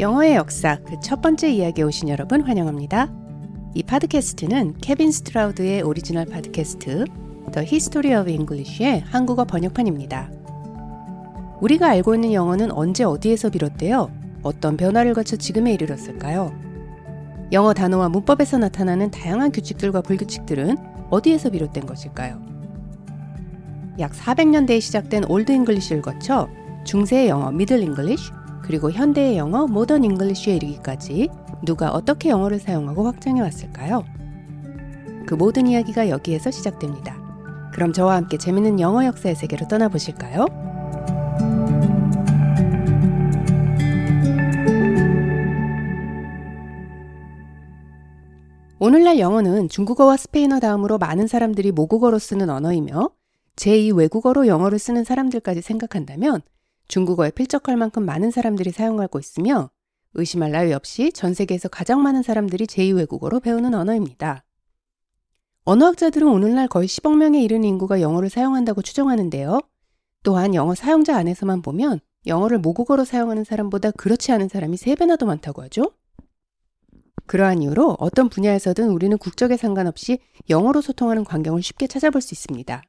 영어의 역사 그 첫 번째 이야기에 오신 여러분 환영합니다. 이 팟캐스트는 케빈 스트라우드의 오리지널 팟캐스트 The History of English의 한국어 번역판입니다. 우리가 알고 있는 영어는 언제 어디에서 비롯되어 어떤 변화를 거쳐 지금에 이르렀을까요? 영어 단어와 문법에서 나타나는 다양한 규칙들과 불규칙들은 어디에서 비롯된 것일까요? 약 400년대에 시작된 올드 잉글리시를 거쳐 중세의 영어 미들 잉글리시 그리고 현대의 영어 모던 잉글리시에 이르기까지 누가 어떻게 영어를 사용하고 확장해 왔을까요? 그 모든 이야기가 여기에서 시작됩니다. 그럼 저와 함께 재미있는 영어 역사의 세계로 떠나보실까요? 오늘날 영어는 중국어와 스페인어 다음으로 많은 사람들이 모국어로 쓰는 언어이며 제2 외국어로 영어를 쓰는 사람들까지 생각한다면 중국어에 필적할 만큼 많은 사람들이 사용하고 있으며 의심할 나위 없이 전 세계에서 가장 많은 사람들이 제2 외국어로 배우는 언어입니다. 언어학자들은 오늘날 거의 10억 명에 이르는 인구가 영어를 사용한다고 추정하는데요. 또한 영어 사용자 안에서만 보면 영어를 모국어로 사용하는 사람보다 그렇지 않은 사람이 3배나 더 많다고 하죠. 그러한 이유로 어떤 분야에서든 우리는 국적에 상관없이 영어로 소통하는 광경을 쉽게 찾아볼 수 있습니다.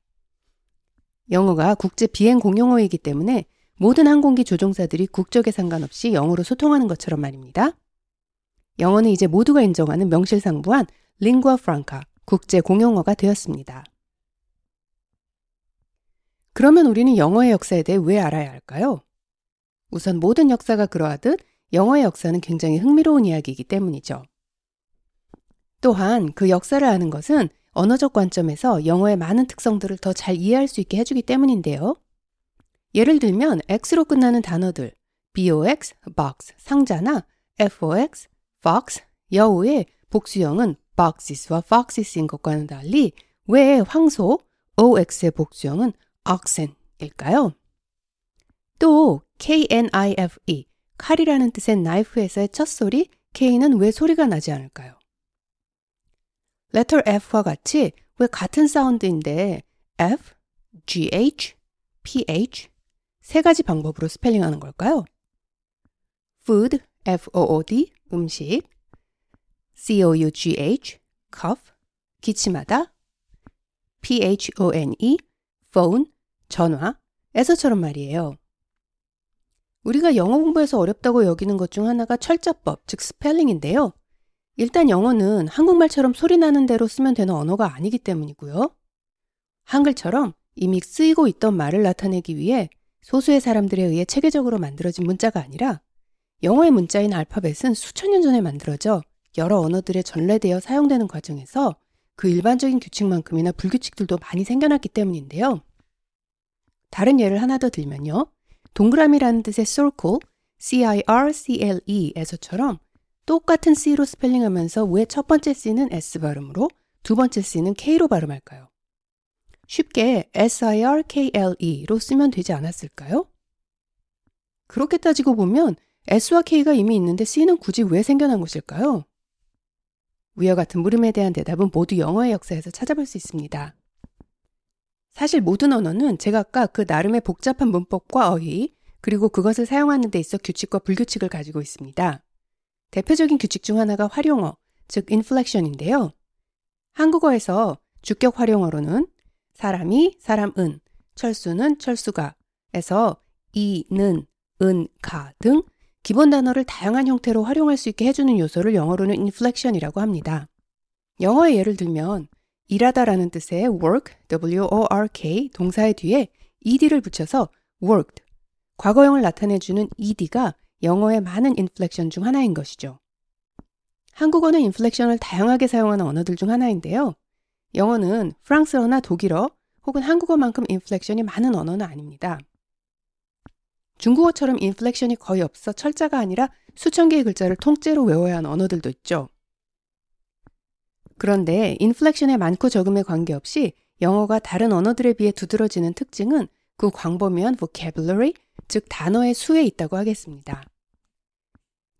영어가 국제 비행 공용어이기 때문에 모든 항공기 조종사들이 국적에 상관없이 영어로 소통하는 것처럼 말입니다. 영어는 이제 모두가 인정하는 명실상부한 링구아 프랑카, 국제 공용어가 되었습니다. 그러면 우리는 영어의 역사에 대해 왜 알아야 할까요? 우선 모든 역사가 그러하듯 영어의 역사는 굉장히 흥미로운 이야기이기 때문이죠. 또한 그 역사를 아는 것은 언어적 관점에서 영어의 많은 특성들을 더 잘 이해할 수 있게 해주기 때문인데요. 예를 들면 x로 끝나는 단어들 box, box, 상자나 fox, fox, 여우의 복수형은 boxes와 foxes인 것과는 달리 왜 황소, ox의 복수형은 oxen일까요? 또 knife, 칼이라는 뜻의 knife에서의 첫 소리 k는 왜 소리가 나지 않을까요? 레터 F와 같이 왜 같은 사운드인데 F, GH, PH 세 가지 방법으로 스펠링하는 걸까요? food, FOOD, 음식 COUGH, cough, 기침하다 PHONE, phone, 전화 에서처럼 말이에요. 우리가 영어 공부에서 어렵다고 여기는 것 중 하나가 철자법, 즉 스펠링인데요. 일단 영어는 한국말처럼 소리나는 대로 쓰면 되는 언어가 아니기 때문이고요. 한글처럼 이미 쓰이고 있던 말을 나타내기 위해 소수의 사람들에 의해 체계적으로 만들어진 문자가 아니라 영어의 문자인 알파벳은 수천 년 전에 만들어져 여러 언어들에 전래되어 사용되는 과정에서 그 일반적인 규칙만큼이나 불규칙들도 많이 생겨났기 때문인데요. 다른 예를 하나 더 들면요. 동그라미라는 뜻의 circle, circle에서처럼 똑같은 C로 스펠링하면서 왜 첫 번째 C는 S 발음으로, 두 번째 C는 K로 발음할까요? 쉽게 SIRKLE로 쓰면 되지 않았을까요? 그렇게 따지고 보면 S와 K가 이미 있는데 C는 굳이 왜 생겨난 것일까요? 위와 같은 물음에 대한 대답은 모두 영어의 역사에서 찾아볼 수 있습니다. 사실 모든 언어는 제가 아까 그 나름의 복잡한 문법과 어휘, 그리고 그것을 사용하는 데 있어 규칙과 불규칙을 가지고 있습니다. 대표적인 규칙 중 하나가 활용어, 즉 인플렉션인데요. 한국어에서 주격 활용어로는 사람이 사람은, 철수는 철수가 에서 이는, 은, 가 등 기본 단어를 다양한 형태로 활용할 수 있게 해주는 요소를 영어로는 인플렉션이라고 합니다. 영어의 예를 들면 일하다라는 뜻의 work, W-O-R-K 동사의 뒤에 ed를 붙여서 worked, 과거형을 나타내주는 ed가 영어의 많은 인플렉션 중 하나인 것이죠. 한국어는 인플렉션을 다양하게 사용하는 언어들 중 하나인데요. 영어는 프랑스어나 독일어 혹은 한국어만큼 인플렉션이 많은 언어는 아닙니다. 중국어처럼 인플렉션이 거의 없어 철자가 아니라 수천 개의 글자를 통째로 외워야 하는 언어들도 있죠. 그런데 인플렉션의 많고 적음에 관계없이 영어가 다른 언어들에 비해 두드러지는 특징은 그 광범위한 vocabulary, 즉 단어의 수에 있다고 하겠습니다.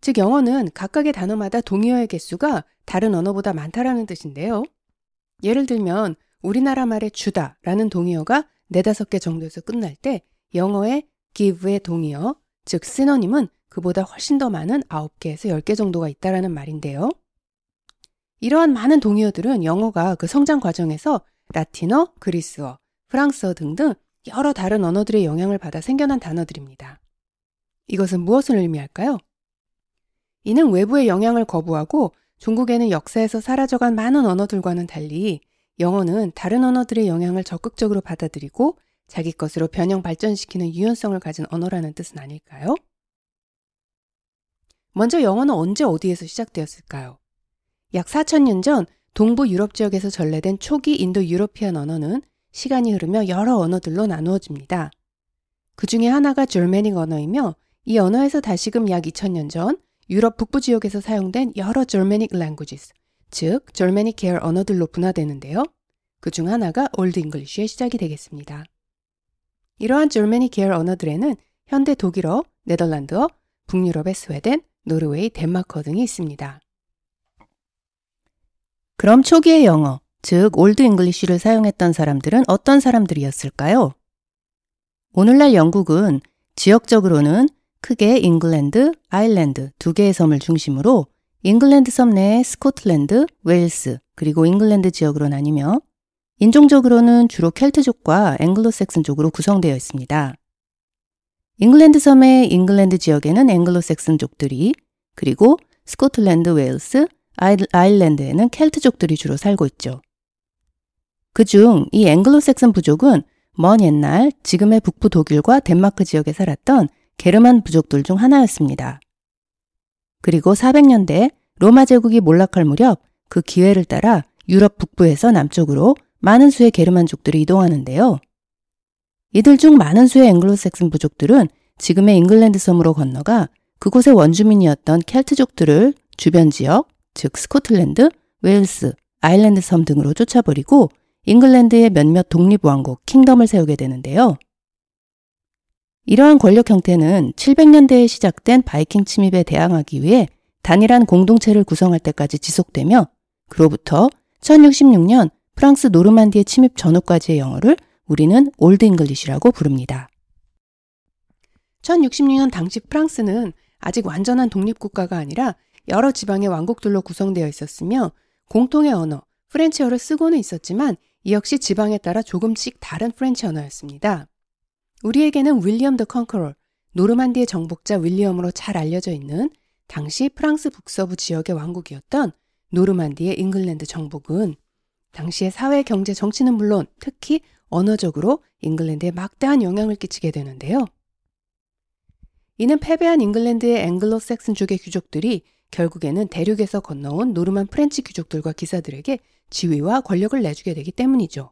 즉 영어는 각각의 단어마다 동의어의 개수가 다른 언어보다 많다라는 뜻인데요. 예를 들면 우리나라 말의 주다 라는 동의어가 4-5개 정도에서 끝날 때 영어의 give의 동의어, 즉 시노님은 그보다 훨씬 더 많은 9개에서 10개 정도가 있다라는 말인데요. 이러한 많은 동의어들은 영어가 그 성장 과정에서 라틴어, 그리스어, 프랑스어 등등 여러 다른 언어들의 영향을 받아 생겨난 단어들입니다. 이것은 무엇을 의미할까요? 이는 외부의 영향을 거부하고 중국에는 역사에서 사라져간 많은 언어들과는 달리 영어는 다른 언어들의 영향을 적극적으로 받아들이고 자기 것으로 변형 발전시키는 유연성을 가진 언어라는 뜻은 아닐까요? 먼저 영어는 언제 어디에서 시작되었을까요? 약 4000년 전 동부 유럽 지역에서 전래된 초기 인도유로피안 언어는 시간이 흐르며 여러 언어들로 나누어집니다. 그 중에 하나가 Germanic 언어이며 이 언어에서 다시금 약 2000년 전 유럽 북부 지역에서 사용된 여러 Germanic Languages, 즉 Germanic 계열 언어들로 분화되는데요. 그 중 하나가 Old English의 시작이 되겠습니다. 이러한 Germanic 계열 언어들에는 현대 독일어, 네덜란드어, 북유럽의 스웨덴, 노르웨이, 덴마크 등이 있습니다. 그럼 초기의 영어, 즉 올드 잉글리시를 사용했던 사람들은 어떤 사람들이었을까요? 오늘날 영국은 지역적으로는 크게 잉글랜드, 아일랜드 두 개의 섬을 중심으로 잉글랜드 섬 내에 스코틀랜드, 웨일스 그리고 잉글랜드 지역으로 나뉘며 인종적으로는 주로 켈트족과 앵글로색슨 쪽으로 구성되어 있습니다. 잉글랜드 섬의 잉글랜드 지역에는 앵글로색슨 족들이 그리고 스코틀랜드, 웨일스, 아일랜드에는 켈트족들이 주로 살고 있죠. 그중 이 앵글로색슨 부족은 먼 옛날 지금의 북부 독일과 덴마크 지역에 살았던 게르만 부족들 중 하나였습니다. 그리고 400년대 로마 제국이 몰락할 무렵 그 기회를 따라 유럽 북부에서 남쪽으로 많은 수의 게르만족들이 이동하는데요. 이들 중 많은 수의 앵글로색슨 부족들은 지금의 잉글랜드 섬으로 건너가 그곳의 원주민이었던 켈트족들을 주변 지역, 즉 스코틀랜드, 웨일스, 아일랜드 섬 등으로 쫓아버리고 잉글랜드의 몇몇 독립왕국, 킹덤을 세우게 되는데요. 이러한 권력 형태는 700년대에 시작된 바이킹 침입에 대항하기 위해 단일한 공동체를 구성할 때까지 지속되며 그로부터 1066년 프랑스 노르만디의 침입 전후까지의 영어를 우리는 올드 잉글리시라고 부릅니다. 1066년 당시 프랑스는 아직 완전한 독립국가가 아니라 여러 지방의 왕국들로 구성되어 있었으며 공통의 언어, 프렌치어를 쓰고는 있었지만 이 역시 지방에 따라 조금씩 다른 프렌치 언어였습니다. 우리에게는 윌리엄 the Conqueror, 노르만디의 정복자 윌리엄으로 잘 알려져 있는 당시 프랑스 북서부 지역의 왕국이었던 노르만디의 잉글랜드 정복은 당시의 사회, 경제, 정치는 물론 특히 언어적으로 잉글랜드에 막대한 영향을 끼치게 되는데요. 이는 패배한 잉글랜드의 앵글로색슨족의 귀족들이 결국에는 대륙에서 건너온 노르만 프렌치 귀족들과 기사들에게 지위와 권력을 내주게 되기 때문이죠.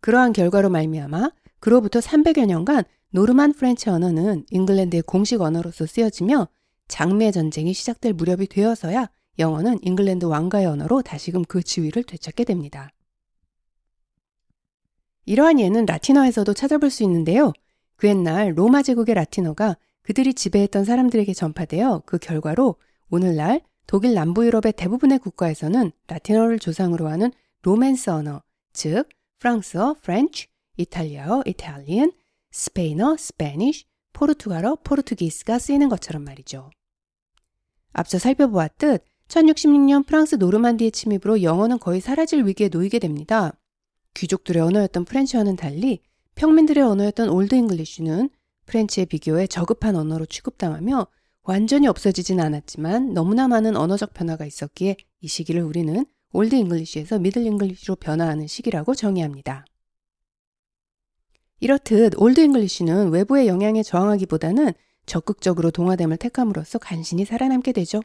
그러한 결과로 말미암아 그로부터 300여 년간 노르만 프렌치 언어는 잉글랜드의 공식 언어로서 쓰여지며 장미의 전쟁이 시작될 무렵이 되어서야 영어는 잉글랜드 왕가의 언어로 다시금 그 지위를 되찾게 됩니다. 이러한 예는 라틴어에서도 찾아볼 수 있는데요. 그 옛날 로마 제국의 라틴어가 그들이 지배했던 사람들에게 전파되어 그 결과로 오늘날 독일 남부 유럽의 대부분의 국가에서는 라틴어를 조상으로 하는 로맨스 언어, 즉 프랑스어, 프렌치, 이탈리아어, 이탈리안, 스페인어, 스페니쉬, 포르투갈어, 포르투기스가 쓰이는 것처럼 말이죠. 앞서 살펴보았듯 1066년 프랑스 노르만디의 침입으로 영어는 거의 사라질 위기에 놓이게 됩니다. 귀족들의 언어였던 프렌치어는 달리 평민들의 언어였던 올드 잉글리쉬는 프렌치에 비교해 저급한 언어로 취급당하며 완전히 없어지진 않았지만 너무나 많은 언어적 변화가 있었기에 이 시기를 우리는 올드 잉글리쉬에서 미들 잉글리쉬로 변화하는 시기라고 정의합니다. 이렇듯 올드 잉글리쉬는 외부의 영향에 저항하기보다는 적극적으로 동화됨을 택함으로써 간신히 살아남게 되죠.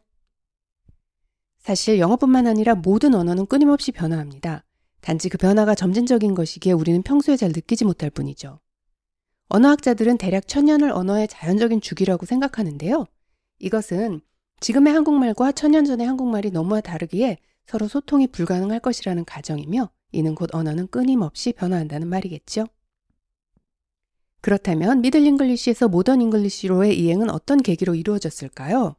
사실 영어뿐만 아니라 모든 언어는 끊임없이 변화합니다. 단지 그 변화가 점진적인 것이기에 우리는 평소에 잘 느끼지 못할 뿐이죠. 언어학자들은 대략 1000년을 언어의 자연적인 주기라고 생각하는데요. 이것은 지금의 한국말과 1000년 전의 한국말이 너무나 다르기에 서로 소통이 불가능할 것이라는 가정이며 이는 곧 언어는 끊임없이 변화한다는 말이겠죠. 그렇다면 미들 잉글리시에서 모던 잉글리시로의 이행은 어떤 계기로 이루어졌을까요?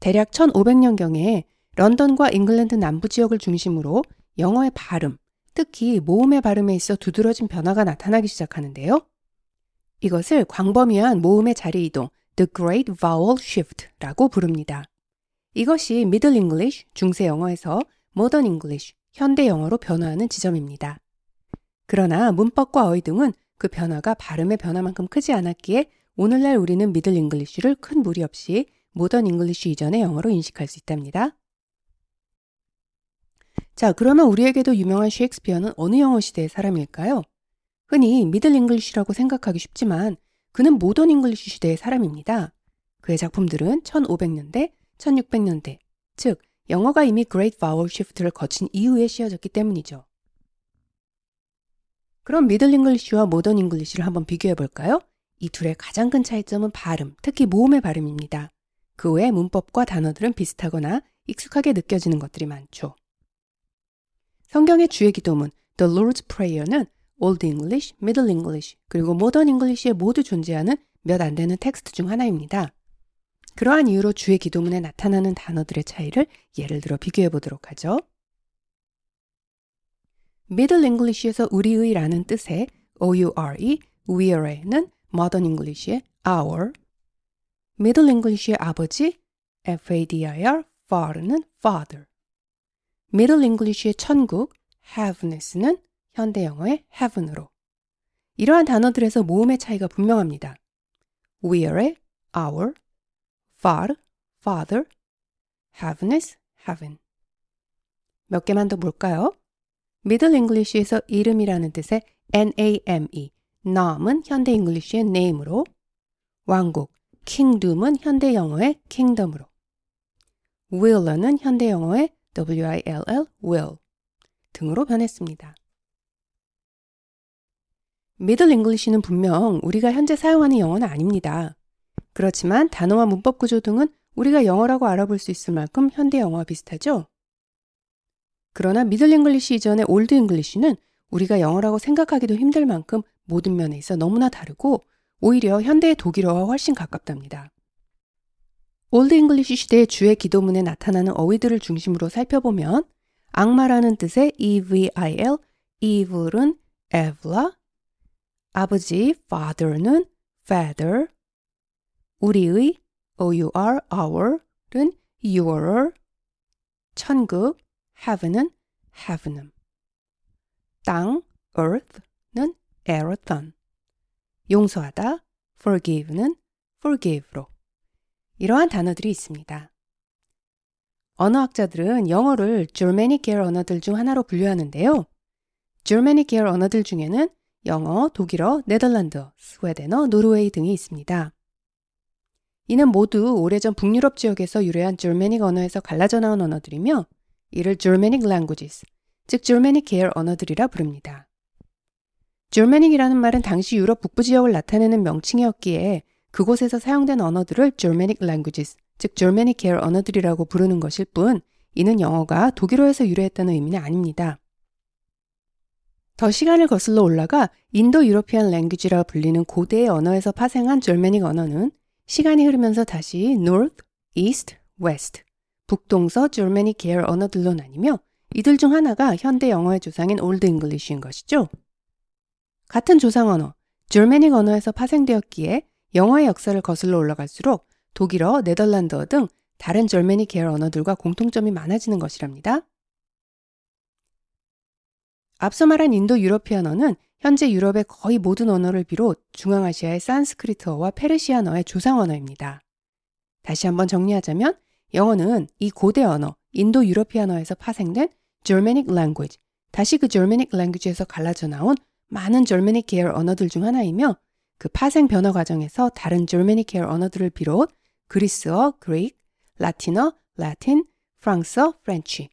대략 1500년경에 런던과 잉글랜드 남부 지역을 중심으로 영어의 발음, 특히 모음의 발음에 있어 두드러진 변화가 나타나기 시작하는데요. 이것을 광범위한 모음의 자리 이동, The Great Vowel Shift라고 부릅니다. 이것이 Middle English, 중세 영어에서 Modern English, 현대 영어로 변화하는 지점입니다. 그러나 문법과 어휘 등은 그 변화가 발음의 변화만큼 크지 않았기에 오늘날 우리는 Middle English를 큰 무리 없이 Modern English 이전의 영어로 인식할 수 있답니다. 자, 그러면 우리에게도 유명한 셰익스피어는 어느 영어 시대의 사람일까요? 흔히 미들 잉글리시라고 생각하기 쉽지만 그는 모던 잉글리시 시대의 사람입니다. 그의 작품들은 1500년대, 1600년대, 즉 영어가 이미 Great Vowel Shift를 거친 이후에 씌어졌기 때문이죠. 그럼 미들 잉글리시와 모던 잉글리시를 한번 비교해 볼까요? 이 둘의 가장 큰 차이점은 발음, 특히 모음의 발음입니다. 그 외에 문법과 단어들은 비슷하거나 익숙하게 느껴지는 것들이 많죠. 성경의 주의 기도문, The Lord's Prayer는 Old English, Middle English, 그리고 Modern English에 모두 존재하는 몇 안 되는 텍스트 중 하나입니다. 그러한 이유로 주의 기도문에 나타나는 단어들의 차이를 예를 들어 비교해 보도록 하죠. Middle English에서 우리의라는 뜻의 O-U-R-E, weary는 Modern English의 our, Middle English의 아버지, F-A-D-I-R, far는 father, Middle English의 천국, heaviness는 현대 영어의 heaven으로. 이러한 단어들에서 모음의 차이가 분명합니다. Weary, our, far, father, heaviness, heaven. 몇 개만 더 볼까요? Middle English에서 이름이라는 뜻의 name, nom은 현대 잉글리시의 name으로, 왕국, kingdom은 현대 영어의 kingdom으로, will는 현대 영어의 will, will 등으로 변했습니다. 미들 잉글리시는 분명 우리가 현재 사용하는 영어는 아닙니다. 그렇지만 단어와 문법 구조 등은 우리가 영어라고 알아볼 수 있을 만큼 현대 영어와 비슷하죠? 그러나 미들 잉글리시 이전의 올드 잉글리시는 우리가 영어라고 생각하기도 힘들 만큼 모든 면에 있어 너무나 다르고 오히려 현대의 독일어와 훨씬 가깝답니다. 올드 잉글리시 시대의 주의 기도문에 나타나는 어휘들을 중심으로 살펴보면 악마라는 뜻의 evil, evil은 evla, 아버지 father는 father, 우리의 our, our은 your, 천국 heaven은 heavenum, 땅 earth는 earthon, 용서하다 forgive는 forgive로 이러한 단어들이 있습니다. 언어학자들은 영어를 Germanic 계열 언어들 중 하나로 분류하는데요. Germanic 계열 언어들 중에는 영어, 독일어, 네덜란드어, 스웨덴어, 노르웨이 등이 있습니다. 이는 모두 오래전 북유럽 지역에서 유래한 Germanic 언어에서 갈라져 나온 언어들이며 이를 Germanic Languages, 즉 Germanic 계열 언어들이라 부릅니다. Germanic이라는 말은 당시 유럽 북부 지역을 나타내는 명칭이었기에 그곳에서 사용된 언어들을 Germanic Languages, 즉 Germanic 계열 언어들이라고 부르는 것일 뿐 이는 영어가 독일어에서 유래했다는 의미는 아닙니다. 더 시간을 거슬러 올라가 인도유로피안 랭귀지라 불리는 고대의 언어에서 파생한 Germanic 언어는 시간이 흐르면서 다시 North, East, West, 북동서 Germanic 계열 언어들로 나뉘며 이들 중 하나가 현대 영어의 조상인 Old English인 것이죠. 같은 조상 언어, Germanic 언어에서 파생되었기에 영어의 역사를 거슬러 올라갈수록 독일어, 네덜란드어 등 다른 Germanic 계열 언어들과 공통점이 많아지는 것이랍니다. 앞서 말한 인도유로피안어는 현재 유럽의 거의 모든 언어를 비롯 중앙아시아의 산스크리트어와 페르시아어의 조상 언어입니다. 다시 한번 정리하자면 영어는 이 고대 언어, 인도유로피안어에서 파생된 Germanic Language, 다시 그 Germanic Language에서 갈라져 나온 많은 Germanic 계열 언어들 중 하나이며 그 파생 변화 과정에서 다른 Germanic 계열 언어들을 비롯 그리스어, Greek, 라틴어, Latin, 프랑스어, French,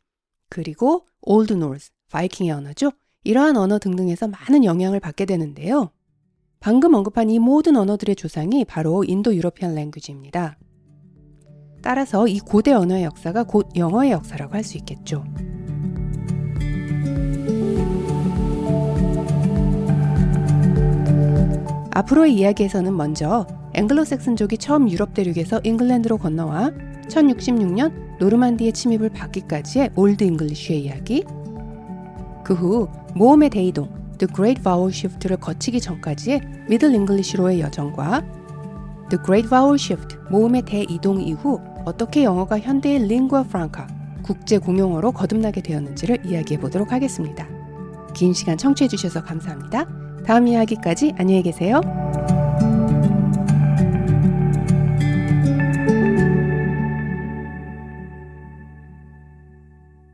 그리고 Old Norse, 바이킹의 언어죠. 이러한 언어 등등에서 많은 영향을 받게 되는데요. 방금 언급한 이 모든 언어들의 조상이 바로 인도유로피안 랭귀지입니다. 따라서 이 고대 언어의 역사가 곧 영어의 역사라고 할 수 있겠죠. 앞으로의 이야기에서는 먼저 앵글로색슨족이 처음 유럽 대륙에서 잉글랜드로 건너와 1066년 노르만디의 침입을 받기까지의 올드 잉글리쉬의 이야기, 그 후 모음의 대이동, The Great Vowel Shift를 거치기 전까지의 Middle English로의 여정과 The Great Vowel Shift, 모음의 대이동 이후 어떻게 영어가 현대의 Lingua Franca, 국제 공용어로 거듭나게 되었는지를 이야기해 보도록 하겠습니다. 긴 시간 청취해 주셔서 감사합니다. 다음 이야기까지 안녕히 계세요.